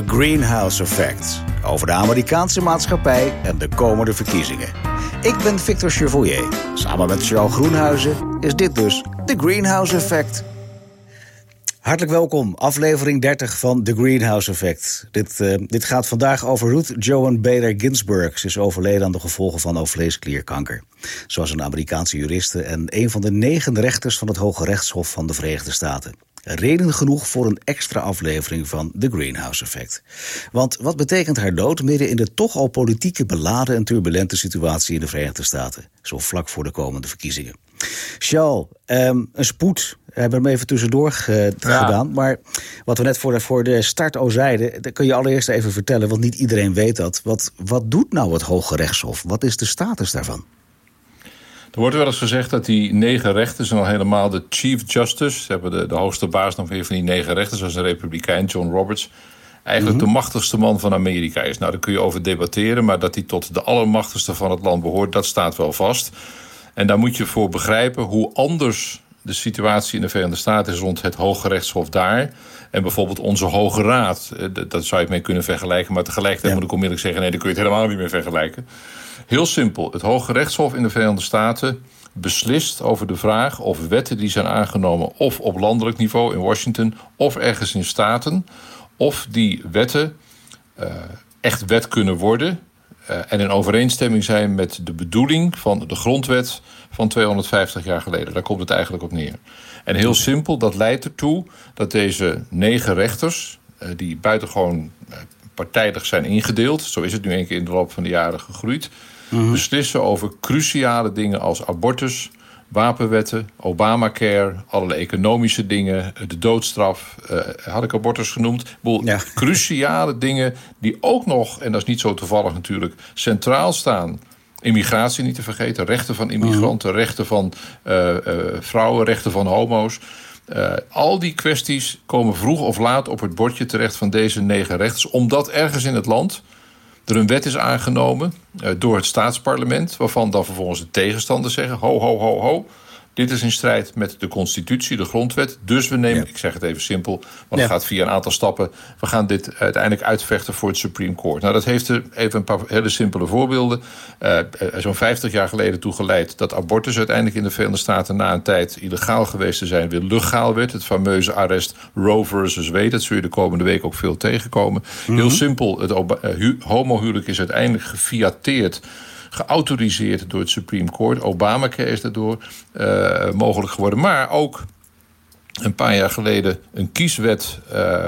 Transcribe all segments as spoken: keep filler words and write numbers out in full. The Greenhouse Effect, over de Amerikaanse maatschappij en de komende verkiezingen. Ik ben Victor Chevalier. Samen met Charles Groenhuizen is dit dus The Greenhouse Effect. Hartelijk welkom, aflevering dertig van The Greenhouse Effect. Dit, uh, dit gaat vandaag over Ruth Joan Bader Ginsburg. Ze is overleden aan de gevolgen van alvleesklierkanker. Ze was een Amerikaanse juriste en een van de negen rechters van het Hoge Rechtshof van de Verenigde Staten. Reden genoeg voor een extra aflevering van The Greenhouse Effect. Want wat betekent haar dood midden in de toch al politieke beladen en turbulente situatie in de Verenigde Staten? Zo vlak voor de komende verkiezingen. Charles, um, een spoed. We hebben hem even tussendoor ge- ja. gedaan. Maar wat we net voor de, voor de start al zeiden, dat kun je allereerst even vertellen, want niet iedereen weet dat. Wat, wat doet nou het Hoge Rechtshof? Wat is de status daarvan? Er wordt wel eens gezegd dat die negen rechters en al helemaal de Chief Justice, ze hebben de, de hoogste baas nog weer van die negen rechters, als een republikein, John Roberts, eigenlijk mm-hmm. de machtigste man van Amerika is. Nou, daar kun je over debatteren, maar dat hij tot de allermachtigste van het land behoort, dat staat wel vast. En daar moet je voor begrijpen hoe anders de situatie in de Verenigde Staten is rond het Hoge Rechtshof daar. En bijvoorbeeld onze Hoge Raad, dat zou je mee kunnen vergelijken. Maar tegelijkertijd ja. moet ik onmiddellijk zeggen, nee, daar kun je het helemaal niet meer vergelijken. Heel simpel, het Hoge Rechtshof in de Verenigde Staten beslist over de vraag of wetten die zijn aangenomen of op landelijk niveau in Washington of ergens in staten, of die wetten uh, echt wet kunnen worden uh, en in overeenstemming zijn met de bedoeling van de grondwet van tweehonderdvijftig jaar geleden. Daar komt het eigenlijk op neer. En heel simpel, dat leidt ertoe dat deze negen rechters, uh, die buitengewoon uh, partijdig zijn ingedeeld, zo is het nu een keer in de loop van de jaren gegroeid, mm-hmm. beslissen over cruciale dingen als abortus, wapenwetten, Obamacare, allerlei economische dingen, de doodstraf, uh, had ik abortus genoemd. Ja. Cruciale dingen die ook nog, en dat is niet zo toevallig natuurlijk, centraal staan. Immigratie niet te vergeten, rechten van immigranten, mm-hmm. rechten van uh, uh, vrouwen, rechten van homo's. Uh, al die kwesties komen vroeg of laat op het bordje terecht van deze negen rechters, omdat ergens in het land er een wet is aangenomen uh, door het staatsparlement, waarvan dan vervolgens de tegenstanders zeggen, ho, ho, ho, ho, dit is in strijd met de constitutie, de grondwet, dus we nemen, ja. ik zeg het even simpel, want ja. het gaat via een aantal stappen, we gaan dit uiteindelijk uitvechten voor het Supreme Court. Nou, dat heeft er even een paar hele simpele voorbeelden. Uh, zo'n vijftig jaar geleden toe geleid dat abortus uiteindelijk in de Verenigde Staten na een tijd illegaal geweest te zijn, weer legaal werd. Het fameuze arrest Roe versus Wade, dat zul je de komende week ook veel tegenkomen. Mm-hmm. Heel simpel, het oba- hu- homohuwelijk is uiteindelijk gefiateerd, geautoriseerd door het Supreme Court. Obamacare is daardoor uh, mogelijk geworden. Maar ook een paar jaar geleden een kieswet, uh,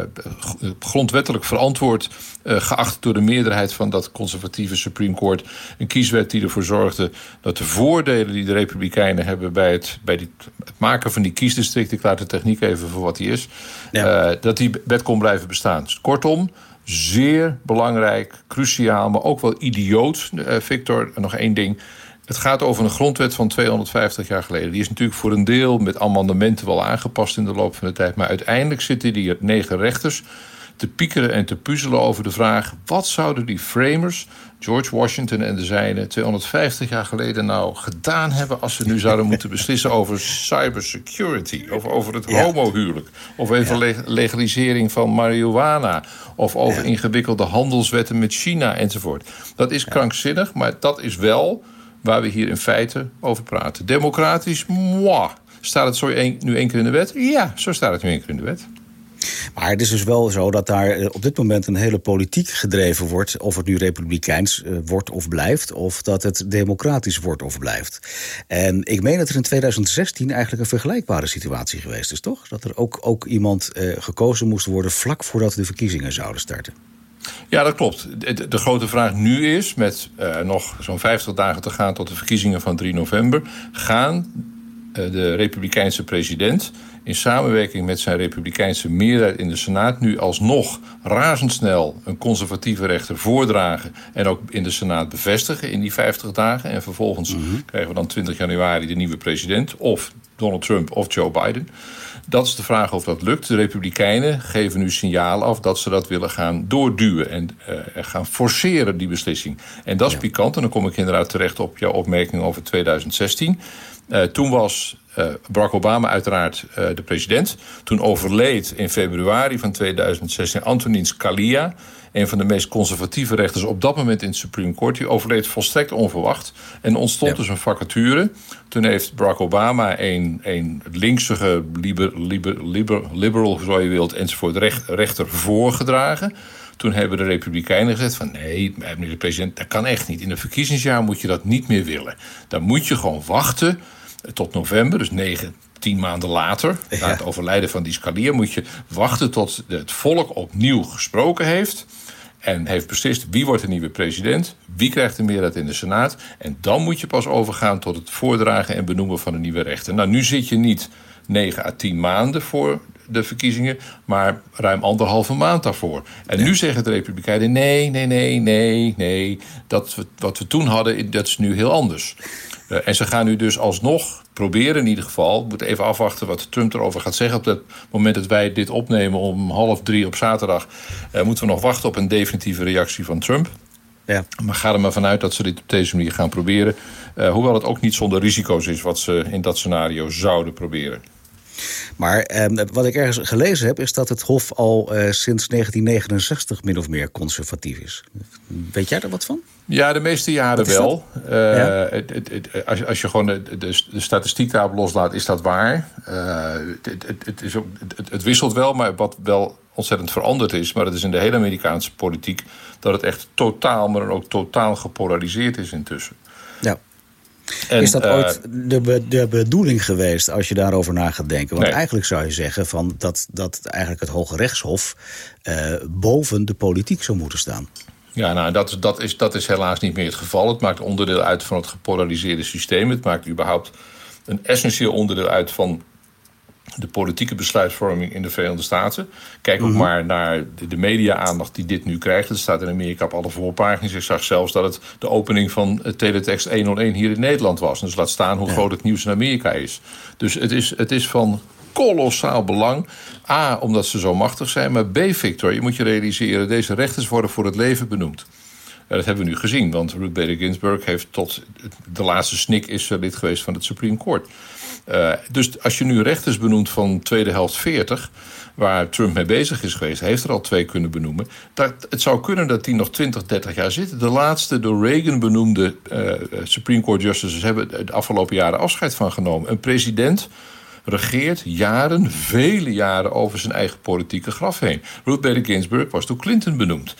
grondwettelijk verantwoord, uh, geacht door de meerderheid van dat conservatieve Supreme Court. Een kieswet die ervoor zorgde dat de voordelen die de Republikeinen hebben bij het, bij die, het maken van die kiesdistricten, ik laat de techniek even voor wat die is, ja. uh, dat die wet kon blijven bestaan. Dus kortom, zeer belangrijk, cruciaal, maar ook wel idioot, Victor. Nog één ding. Het gaat over een grondwet van tweehonderdvijftig jaar geleden. Die is natuurlijk voor een deel met amendementen wel aangepast in de loop van de tijd. Maar uiteindelijk zitten die negen rechters te piekeren en te puzzelen over de vraag, wat zouden die framers, George Washington en de zijnen, tweehonderdvijftig jaar geleden nou gedaan hebben als ze nu zouden moeten beslissen over cybersecurity, of over het ja. homohuwelijk, of even ja. le- legalisering van marihuana, of over ja. ingewikkelde handelswetten met China enzovoort. Dat is ja. krankzinnig, maar dat is wel waar we hier in feite over praten. Democratisch, moi. Staat het zo een, nu één keer in de wet? Ja, zo staat het nu één keer in de wet. Maar het is dus wel zo dat daar op dit moment een hele politiek gedreven wordt, of het nu republikeins wordt of blijft, of dat het democratisch wordt of blijft. En ik meen dat er in tweeduizend zestien eigenlijk een vergelijkbare situatie geweest is, toch? Dat er ook, ook iemand uh, gekozen moest worden vlak voordat de verkiezingen zouden starten. Ja, dat klopt. De, de grote vraag nu is, met uh, nog zo'n vijftig dagen te gaan tot de verkiezingen van drie november... gaan uh, de republikeinse president in samenwerking met zijn republikeinse meerderheid in de Senaat nu alsnog razendsnel een conservatieve rechter voordragen en ook in de Senaat bevestigen in die vijftig dagen. En vervolgens mm-hmm. krijgen we dan twintig januari de nieuwe president, of Donald Trump of Joe Biden. Dat is de vraag of dat lukt. De Republikeinen geven nu signaal af dat ze dat willen gaan doorduwen en uh, gaan forceren, die beslissing. En dat is ja. pikant. En dan kom ik inderdaad terecht op jouw opmerking over tweeduizend zestien. Uh, toen was uh, Barack Obama uiteraard uh, de president. Toen overleed in februari van tweeduizend zestien Antonin Scalia, een van de meest conservatieve rechters op dat moment in het Supreme Court. Die overleed volstrekt onverwacht. En ontstond ja. dus een vacature. Toen heeft Barack Obama een, een linksige liber, liber, liber, liberal, zo je wilt, enzovoort recht, rechter voorgedragen. Toen hebben de Republikeinen gezegd van nee, meneer de president, dat kan echt niet. In een verkiezingsjaar moet je dat niet meer willen. Dan moet je gewoon wachten tot november, dus negen, tien maanden later. Ja. Na het overlijden van die Scalia moet je wachten tot het volk opnieuw gesproken heeft. En heeft beslist wie wordt de nieuwe president, wie krijgt de meerderheid in de Senaat. En dan moet je pas overgaan tot het voordragen en benoemen van een nieuwe rechter. Nou, nu zit je niet negen à tien maanden voor de verkiezingen, maar ruim anderhalve maand daarvoor. En ja. nu zeggen de Republikeinen, nee, nee, nee, nee, nee. Dat we, wat we toen hadden, dat is nu heel anders. Uh, en ze gaan nu dus alsnog proberen in ieder geval, we moeten even afwachten wat Trump erover gaat zeggen. Op het moment dat wij dit opnemen om half drie op zaterdag, Uh, moeten we nog wachten op een definitieve reactie van Trump. Ja. Maar ga er maar vanuit dat ze dit op deze manier gaan proberen. Uh, hoewel het ook niet zonder risico's is wat ze in dat scenario zouden proberen. Maar eh, wat ik ergens gelezen heb, is dat het Hof al eh, sinds negentien negenenzestig min of meer conservatief is. Weet jij daar wat van? Ja, de meeste jaren wel. Uh, ja? het, het, het, als, als je gewoon de, de, de statistiek daarop loslaat, is dat waar. Uh, het, het, het, is ook, het, het wisselt wel, maar wat wel ontzettend veranderd is, maar dat is in de hele Amerikaanse politiek, dat het echt totaal, maar ook totaal gepolariseerd is intussen. Ja. En, is dat uh, ooit de, de bedoeling geweest als je daarover na gaat denken? Want nee. eigenlijk zou je zeggen van dat, dat eigenlijk het Hoge Rechtshof uh, boven de politiek zou moeten staan. Ja, nou, dat, dat, is, dat is helaas niet meer het geval. Het maakt onderdeel uit van het gepolariseerde systeem. Het maakt überhaupt een essentieel onderdeel uit van de politieke besluitvorming in de Verenigde Staten. Kijk ook mm-hmm. maar naar de media-aandacht die dit nu krijgt. Het staat in Amerika op alle voorpagina's. Ik zag zelfs dat het de opening van Teletext honderdéén hier in Nederland was. Dus laat staan hoe ja. groot het nieuws in Amerika is. Dus het is, het is van kolossaal belang. A, omdat ze zo machtig zijn. Maar B, Victor, je moet je realiseren, deze rechters worden voor het leven benoemd. Dat hebben we nu gezien, want Ruth Bader Ginsburg heeft tot de laatste snik is lid geweest van het Supreme Court. Uh, dus als je nu rechters benoemt van tweede helft veertig... waar Trump mee bezig is geweest, heeft er al twee kunnen benoemen. Dat, het zou kunnen dat die nog twintig, dertig jaar zitten. De laatste door Reagan benoemde uh, Supreme Court justices hebben de afgelopen jaren afscheid van genomen. Een president regeert jaren, vele jaren over zijn eigen politieke graf heen. Ruth Bader Ginsburg was door Clinton benoemd.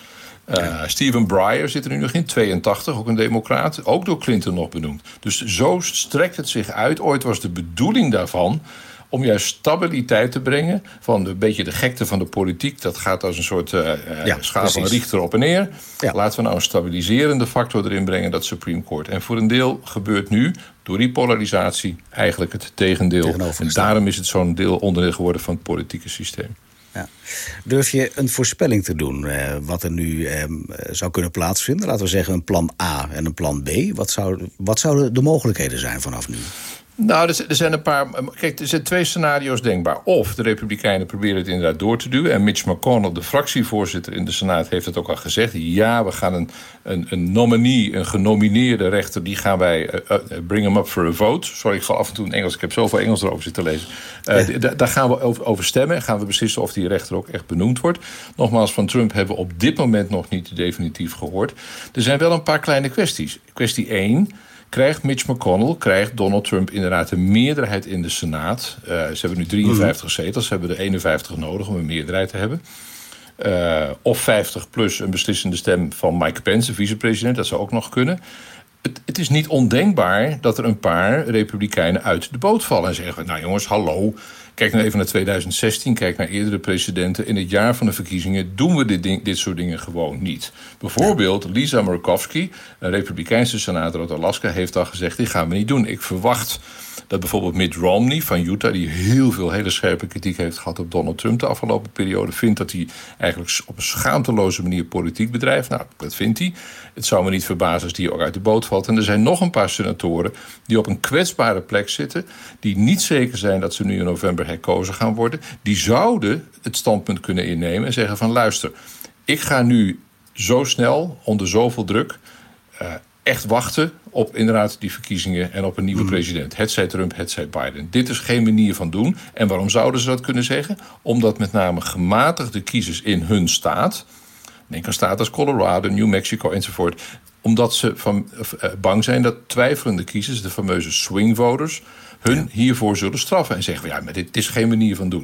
Uh, Stephen Breyer zit er nu nog in, tweeëntachtig, ook een democraat, ook door Clinton nog benoemd. Dus zo strekt het zich uit. Ooit was de bedoeling daarvan om juist stabiliteit te brengen van een beetje de gekte van de politiek. Dat gaat als een soort uh, ja, schaal van Richter op en neer. Ja. Laten we nou een stabiliserende factor erin brengen, dat Supreme Court. En voor een deel gebeurt nu door die polarisatie eigenlijk het tegendeel. En daarom is het zo'n deel onderdeel geworden van het politieke systeem. Ja. Durf je een voorspelling te doen eh, wat er nu eh, zou kunnen plaatsvinden? Laten we zeggen een plan A en een plan B. Wat, zou, wat zouden de mogelijkheden zijn vanaf nu? Nou, er zijn een paar. Kijk, er zijn twee scenario's denkbaar. Of de Republikeinen proberen het inderdaad door te duwen. En Mitch McConnell, de fractievoorzitter in de Senaat, heeft het ook al gezegd. Ja, we gaan een, een, een nominee, een genomineerde rechter, die gaan wij. Uh, uh, bring hem up for a vote. Sorry, ik val af en toe in Engels. Ik heb zoveel Engels erover zitten lezen. Uh, ja. d- daar gaan we over, over stemmen. En gaan we beslissen of die rechter ook echt benoemd wordt. Nogmaals, van Trump hebben we op dit moment nog niet definitief gehoord. Er zijn wel een paar kleine kwesties. Kwestie één. Krijgt Mitch McConnell, krijgt Donald Trump inderdaad een meerderheid in de Senaat. Uh, ze hebben nu drieënvijftig zetels, ze hebben er eenenvijftig nodig om een meerderheid te hebben. Uh, of vijftig plus een beslissende stem van Mike Pence, de vicepresident, dat zou ook nog kunnen. Het, het is niet ondenkbaar dat er een paar Republikeinen uit de boot vallen en zeggen, nou jongens, hallo, kijk nou even naar tweeduizend zestien, kijk naar eerdere presidenten. In het jaar van de verkiezingen doen we dit, ding, dit soort dingen gewoon niet. Bijvoorbeeld Lisa Murkowski, een Republikeinse senator uit Alaska, heeft al gezegd, dit gaan we niet doen. Ik verwacht dat bijvoorbeeld Mitt Romney van Utah, die heel veel hele scherpe kritiek heeft gehad op Donald Trump de afgelopen periode, vindt dat hij eigenlijk op een schaamteloze manier politiek bedrijft. Nou, dat vindt hij. Het zou me niet verbazen als die ook uit de boot valt. En er zijn nog een paar senatoren die op een kwetsbare plek zitten, die niet zeker zijn dat ze nu in november herkozen gaan worden. Die zouden het standpunt kunnen innemen en zeggen van luister, ik ga nu zo snel onder zoveel druk Uh, echt wachten op inderdaad die verkiezingen en op een nieuwe president. Hetzij Trump, hetzij Biden. Dit is geen manier van doen. En waarom zouden ze dat kunnen zeggen? Omdat met name gematigde kiezers in hun staat... denk aan staten als Colorado, New Mexico enzovoort... omdat ze van, uh, bang zijn dat twijfelende kiezers, de fameuze swing voters... hun ja. hiervoor zullen straffen en zeggen... ja, maar dit is geen manier van doen.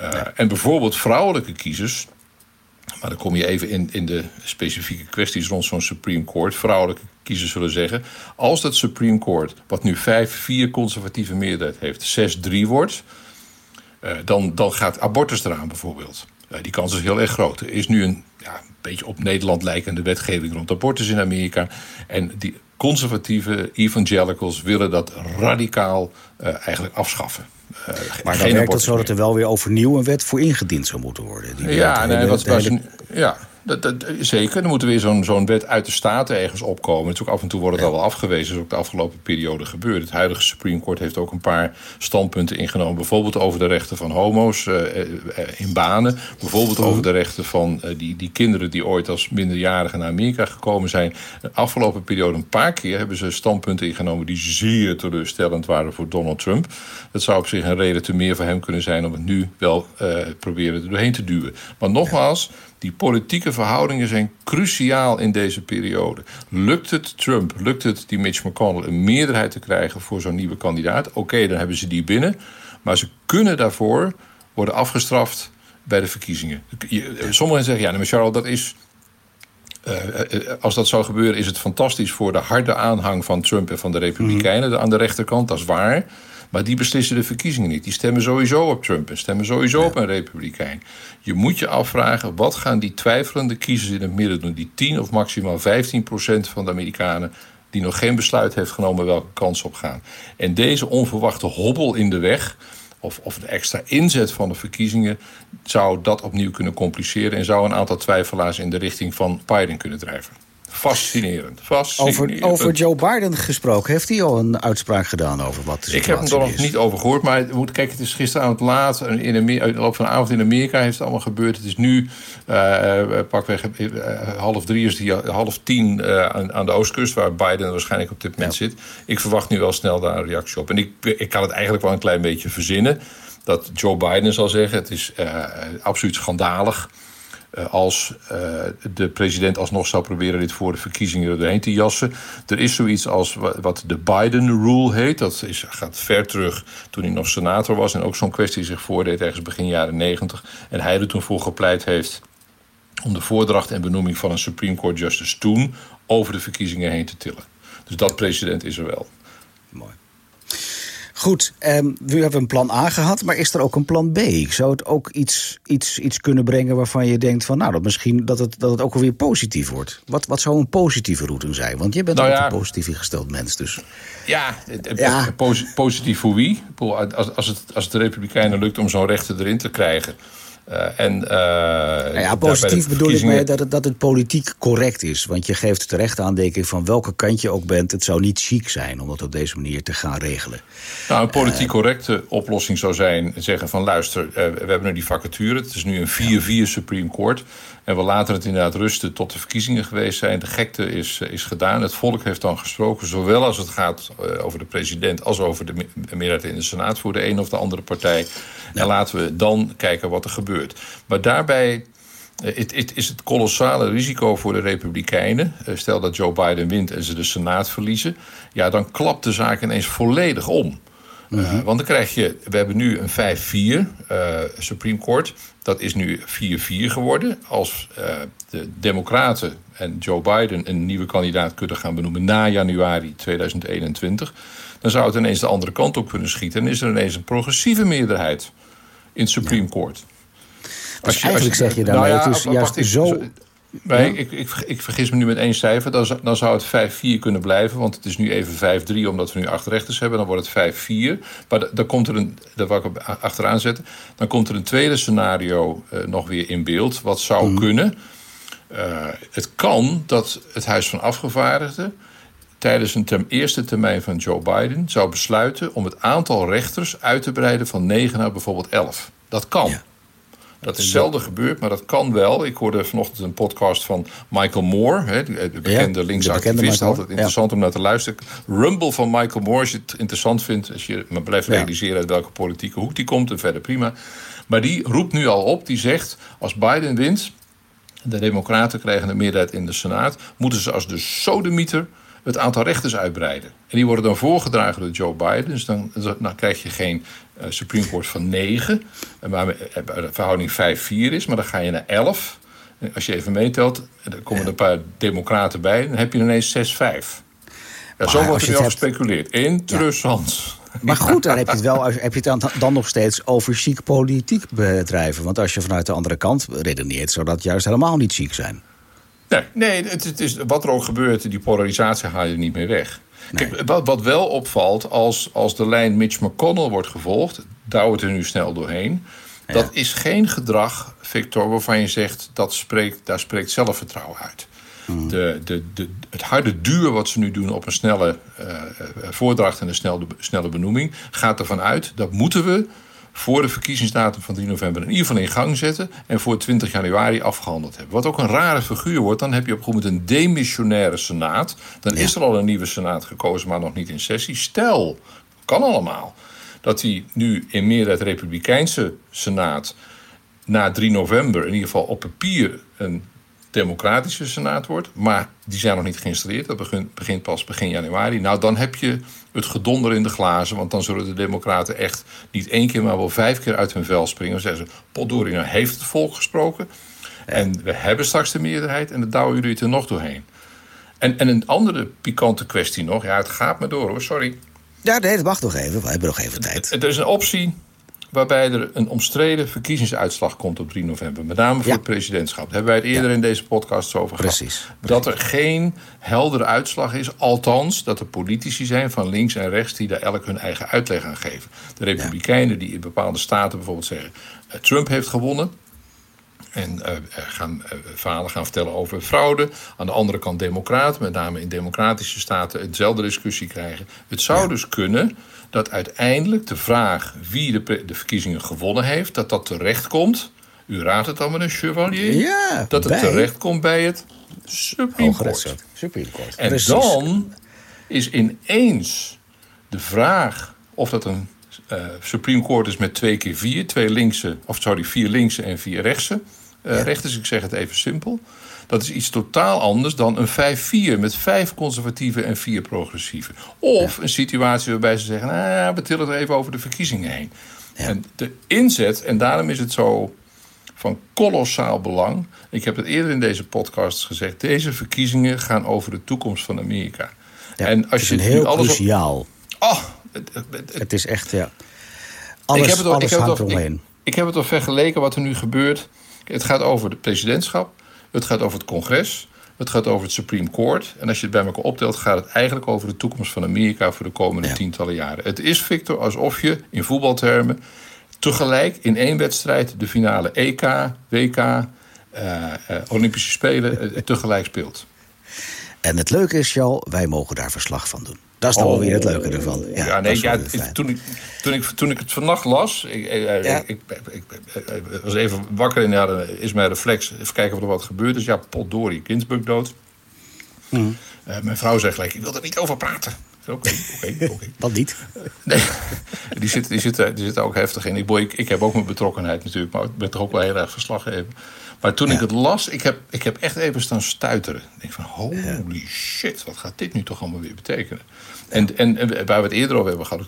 Uh, ja. En bijvoorbeeld vrouwelijke kiezers... maar dan kom je even in, in de specifieke kwesties rond zo'n Supreme Court. Vrouwelijke kiezers zullen zeggen... als dat Supreme Court, wat nu vijf vier conservatieve meerderheid heeft... zes drie wordt, uh, dan, dan gaat abortus eraan bijvoorbeeld. Uh, die kans is heel erg groot. Er is nu een, ja, een beetje op Nederland lijkende wetgeving rond abortus in Amerika. En die conservatieve evangelicals willen dat radicaal uh, eigenlijk afschaffen. Uh, maar dan werkt het zo dat er wel weer overnieuw een wet voor ingediend zou moeten worden. Die ja, hele, nee, wat, hele... ja dat, dat, zeker. Dan moet er weer zo'n, zo'n wet uit de staten ergens opkomen. Het is ook af en toe wordt het ja. al wel afgewezen. Dat is ook de afgelopen periode gebeurd. Het huidige Supreme Court heeft ook een paar standpunten ingenomen. Bijvoorbeeld over de rechten van homo's uh, in banen. Bijvoorbeeld over de rechten van uh, die, die kinderen die ooit als minderjarigen naar Amerika gekomen zijn. De afgelopen periode een paar keer hebben ze standpunten ingenomen die zeer teleurstellend waren voor Donald Trump. Dat zou op zich een reden te meer voor hem kunnen zijn om het nu wel uh, proberen er doorheen te duwen. Maar nogmaals, die politieke verhoudingen zijn cruciaal in deze periode. Lukt het Trump, lukt het die Mitch McConnell... een meerderheid te krijgen voor zo'n nieuwe kandidaat? Oké, okay, dan hebben ze die binnen. Maar ze kunnen daarvoor worden afgestraft bij de verkiezingen. Sommigen zeggen, ja, maar Charles, dat is... Uh, als dat zou gebeuren, is het fantastisch voor de harde aanhang van Trump... en van de Republikeinen mm-hmm. aan de rechterkant, dat is waar... Maar die beslissen de verkiezingen niet. Die stemmen sowieso op Trump en stemmen sowieso op een Republikein. Je moet je afvragen, wat gaan die twijfelende kiezers in het midden doen? Die tien of maximaal vijftien procent van de Amerikanen... die nog geen besluit heeft genomen welke kans op gaan. En deze onverwachte hobbel in de weg... Of, of de extra inzet van de verkiezingen... zou dat opnieuw kunnen compliceren... en zou een aantal twijfelaars in de richting van Biden kunnen drijven. Fascinerend. Fascinerend. Over, over Joe Biden gesproken. Heeft hij al een uitspraak gedaan over wat de situatie is? Ik heb hem er nog niet over gehoord. Maar kijk, het is gisteravond laat. In Amerika, de loop van de avond in Amerika heeft het allemaal gebeurd. Het is nu uh, pakweg uh, half drie, is die, half tien uh, aan, aan de oostkust... waar Biden waarschijnlijk op dit moment ja. zit. Ik verwacht nu wel snel daar een reactie op. En ik, ik kan het eigenlijk wel een klein beetje verzinnen. Dat Joe Biden zal zeggen, het is uh, absoluut schandalig... als uh, de president alsnog zou proberen dit voor de verkiezingen er doorheen te jassen. Er is zoiets als wat de Biden Rule heet. Dat is, gaat ver terug toen hij nog senator was... en ook zo'n kwestie zich voordeed ergens begin jaren negentig. En hij er toen voor gepleit heeft om de voordracht en benoeming... van een Supreme Court Justice toen over de verkiezingen heen te tillen. Dus dat president is er wel. Mooi. Goed, um, we hebben een plan A gehad, maar is er ook een plan B? Zou het ook iets, iets, iets kunnen brengen waarvan je denkt... van, nou, dat misschien dat het, dat het ook alweer positief wordt? Wat, wat zou een positieve route zijn? Want je bent nou ook ja. een positief ingesteld mens, dus... Ja, ja. Pos, positief voor wie? Als, als, het, als het de Republikeinen lukt om zo'n rechter erin te krijgen... Uh, en, uh, nou ja, positief verkiezingen... bedoel ik mee dat het, dat het politiek correct is. Want je geeft terecht aan, denk ik, van welke kant je ook bent. Het zou niet chic zijn om dat op deze manier te gaan regelen. Nou, een politiek correcte uh, oplossing zou zijn zeggen van... luister, uh, we hebben nu die vacature. Het is nu een vier vier ja. Supreme Court. En we laten het inderdaad rusten tot de verkiezingen geweest zijn. De gekte is, is gedaan. Het volk heeft dan gesproken. Zowel als het gaat uh, over de president... als over de meerderheid in de Senaat voor de een of de andere partij. Ja. En laten we dan kijken wat er gebeurt. Maar daarbij het, het is het kolossale risico voor de Republikeinen... stel dat Joe Biden wint en ze de Senaat verliezen... ja, dan klapt de zaak ineens volledig om. Uh-huh. Uh, want dan krijg je, we hebben nu een vijf vier uh, Supreme Court... dat is nu vier vier geworden. Als uh, de Democraten en Joe Biden een nieuwe kandidaat kunnen gaan benoemen... na januari tweeduizend eenentwintig, dan zou het ineens de andere kant op kunnen schieten... en is er ineens een progressieve meerderheid in het Supreme Court... Dus als je, eigenlijk als je, zeg je daarmee, nou ja, het is juist ik, zo... Nee, ja. ik, ik, ik vergis me nu met één cijfer. Dan, dan zou het vijf vier kunnen blijven. Want het is nu even vijf drie, omdat we nu acht rechters hebben. Dan wordt het vijf vier. Maar da, dan komt er een... Dat wil ik achteraan zetten. Dan komt er een tweede scenario uh, nog weer in beeld. Wat zou mm. kunnen. Uh, het kan dat het Huis van Afgevaardigden... tijdens een term, eerste termijn van Joe Biden... zou besluiten om het aantal rechters uit te breiden... van negen naar bijvoorbeeld elf. Dat kan. Ja. Dat is zelden gebeurd, maar dat kan wel. Ik hoorde vanochtend een podcast van Michael Moore, hè, de bekende ja, linksactivist. Altijd interessant ja. om naar te luisteren. Rumble van Michael Moore, als je het interessant vindt. Als je maar blijft realiseren ja. uit welke politieke hoek die komt en verder prima. Maar die roept nu al op, die zegt, als Biden wint, de democraten krijgen een meerderheid in de Senaat, moeten ze als de sodemieter het aantal rechters uitbreiden. En die worden dan voorgedragen door Joe Biden. Dus dan, dan krijg je geen uh, Supreme Court van negen... waar de verhouding vijf vier is, maar dan ga je naar elf. En als je even meetelt, dan komen er een paar democraten bij, dan heb je ineens zes vijf. Ja, zo wordt er wel gespeculeerd. Interessant. Ja. Maar goed, daar heb je het wel. Heb je het dan nog steeds over chic politiek bedrijven? Want als je vanuit de andere kant redeneert, zou dat juist helemaal niet chic zijn. Nee, nee het, het is, wat er ook gebeurt, die polarisatie haal je niet meer weg. Nee. Kijk, wat, wat wel opvalt, als, als de lijn Mitch McConnell wordt gevolgd, douwt er nu snel doorheen. Ja. Dat is geen gedrag, Victor, waarvan je zegt, dat spreekt, daar spreekt zelfvertrouwen uit. Mm. De, de, de, het harde duwen wat ze nu doen op een snelle uh, voordracht en een snelle, snelle benoeming, gaat ervan uit, dat moeten we voor de verkiezingsdatum van drie november in ieder geval in gang zetten en voor twintig januari afgehandeld hebben. Wat ook een rare figuur wordt, dan heb je op een gegeven moment een demissionaire senaat. Dan ja. is er al een nieuwe senaat gekozen, maar nog niet in sessie. Stel, kan allemaal, dat die nu in meerderheid republikeinse senaat na drie november in ieder geval op papier een democratische senaat wordt, maar die zijn nog niet geïnstalleerd. Dat begint, begint pas begin januari. Nou, dan heb je het gedonder in de glazen, want dan zullen de democraten echt niet één keer, maar wel vijf keer uit hun vel springen. Dan zeggen ze, potdorie, nou heeft het volk gesproken en we hebben straks de meerderheid en dan douwen jullie het er nog doorheen. En, en een andere pikante kwestie nog, ja, het gaat maar door hoor, sorry. Ja, nee, dat mag nog even, we hebben nog even tijd. Er is een optie waarbij er een omstreden verkiezingsuitslag komt op drie november. Met name voor ja. het presidentschap. Daar hebben wij het eerder ja. in deze podcast over gehad. Precies. Dat er geen heldere uitslag is. Althans, dat er politici zijn van links en rechts die daar elk hun eigen uitleg aan geven. De Republikeinen die in bepaalde staten bijvoorbeeld zeggen, Uh, Trump heeft gewonnen. En uh, gaan, uh, verhalen gaan vertellen over fraude. Aan de andere kant democraten, met name in democratische staten, hetzelfde discussie krijgen. Het zou ja. dus kunnen dat uiteindelijk de vraag wie de, pre- de verkiezingen gewonnen heeft, dat dat terechtkomt. U raadt het dan met een Chevalier. Ja, dat het bij... terechtkomt bij het Supreme Court. Supreme Court. En precies. dan is ineens de vraag of dat een uh, Supreme Court is met twee keer vier. Twee linkse, of sorry, vier linkse en vier rechtse. Uh, ja. Rechters, ik zeg het even simpel. Dat is iets totaal anders dan een vijf vier met vijf conservatieven en vier progressieven. Of ja. een situatie waarbij ze zeggen, nou, we tillen er even over de verkiezingen heen. Ja. En de inzet, en daarom is het zo van kolossaal belang. Ik heb het eerder in deze podcast gezegd, deze verkiezingen gaan over de toekomst van Amerika. Ja, en als het is je een heel alles cruciaal. Op... Oh, het, het, het, het is echt, ja. Alles, al, alles hangt omheen. Ik, ik heb het al vergeleken wat er nu gebeurt. Het gaat over het presidentschap. Het gaat over het congres, het gaat over het Supreme Court. En als je het bij elkaar optelt, gaat het eigenlijk over de toekomst van Amerika voor de komende ja. tientallen jaren. Het is, Victor, alsof je in voetbaltermen tegelijk in één wedstrijd de finale E K, W K, uh, uh, Olympische Spelen uh, tegelijk speelt. En het leuke is, Charles, wij mogen daar verslag van doen. Dat is dan oh, wel weer het leuke ervan. Ja, ja, nee, ja toen, ik, toen, ik, toen ik het vannacht las, ik, ja. ik, ik, ik, ik was even wakker en ja, is mijn reflex, even kijken of er wat gebeurd is. Ja, potdorie, Ginsburg dood. Mm. Uh, mijn vrouw zei gelijk, ik wil er niet over praten. Oké, oké, oké. Wat niet? Nee, die zitten die zit, die zit ook heftig in. Ik, boy, ik, ik heb ook mijn betrokkenheid natuurlijk, maar ik ben toch ook wel heel erg verslaggever. Maar toen ja. ik het las, ik heb, ik heb echt even staan stuiteren. Ik denk van, holy ja. shit, wat gaat dit nu toch allemaal weer betekenen? Ja. En, en, en waar we het eerder over hebben gehad,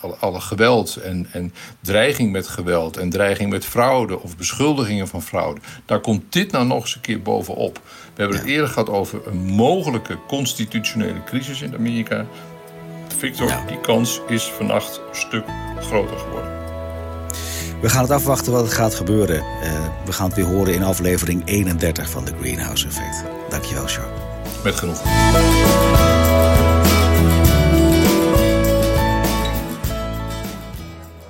alle, alle geweld en, en dreiging met geweld en dreiging met fraude of beschuldigingen van fraude. Daar komt dit nou nog eens een keer bovenop. We hebben ja. het eerder gehad over een mogelijke constitutionele crisis in Amerika. Victor, ja. die kans is vannacht een stuk groter geworden. We gaan het afwachten wat er gaat gebeuren. Uh, we gaan het weer horen in aflevering eenendertig van The Greenhouse Effect. Dankjewel, Charles. Met genoegen.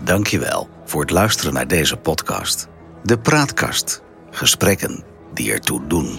Dankjewel voor het luisteren naar deze podcast. De Praatkast. Gesprekken die ertoe doen.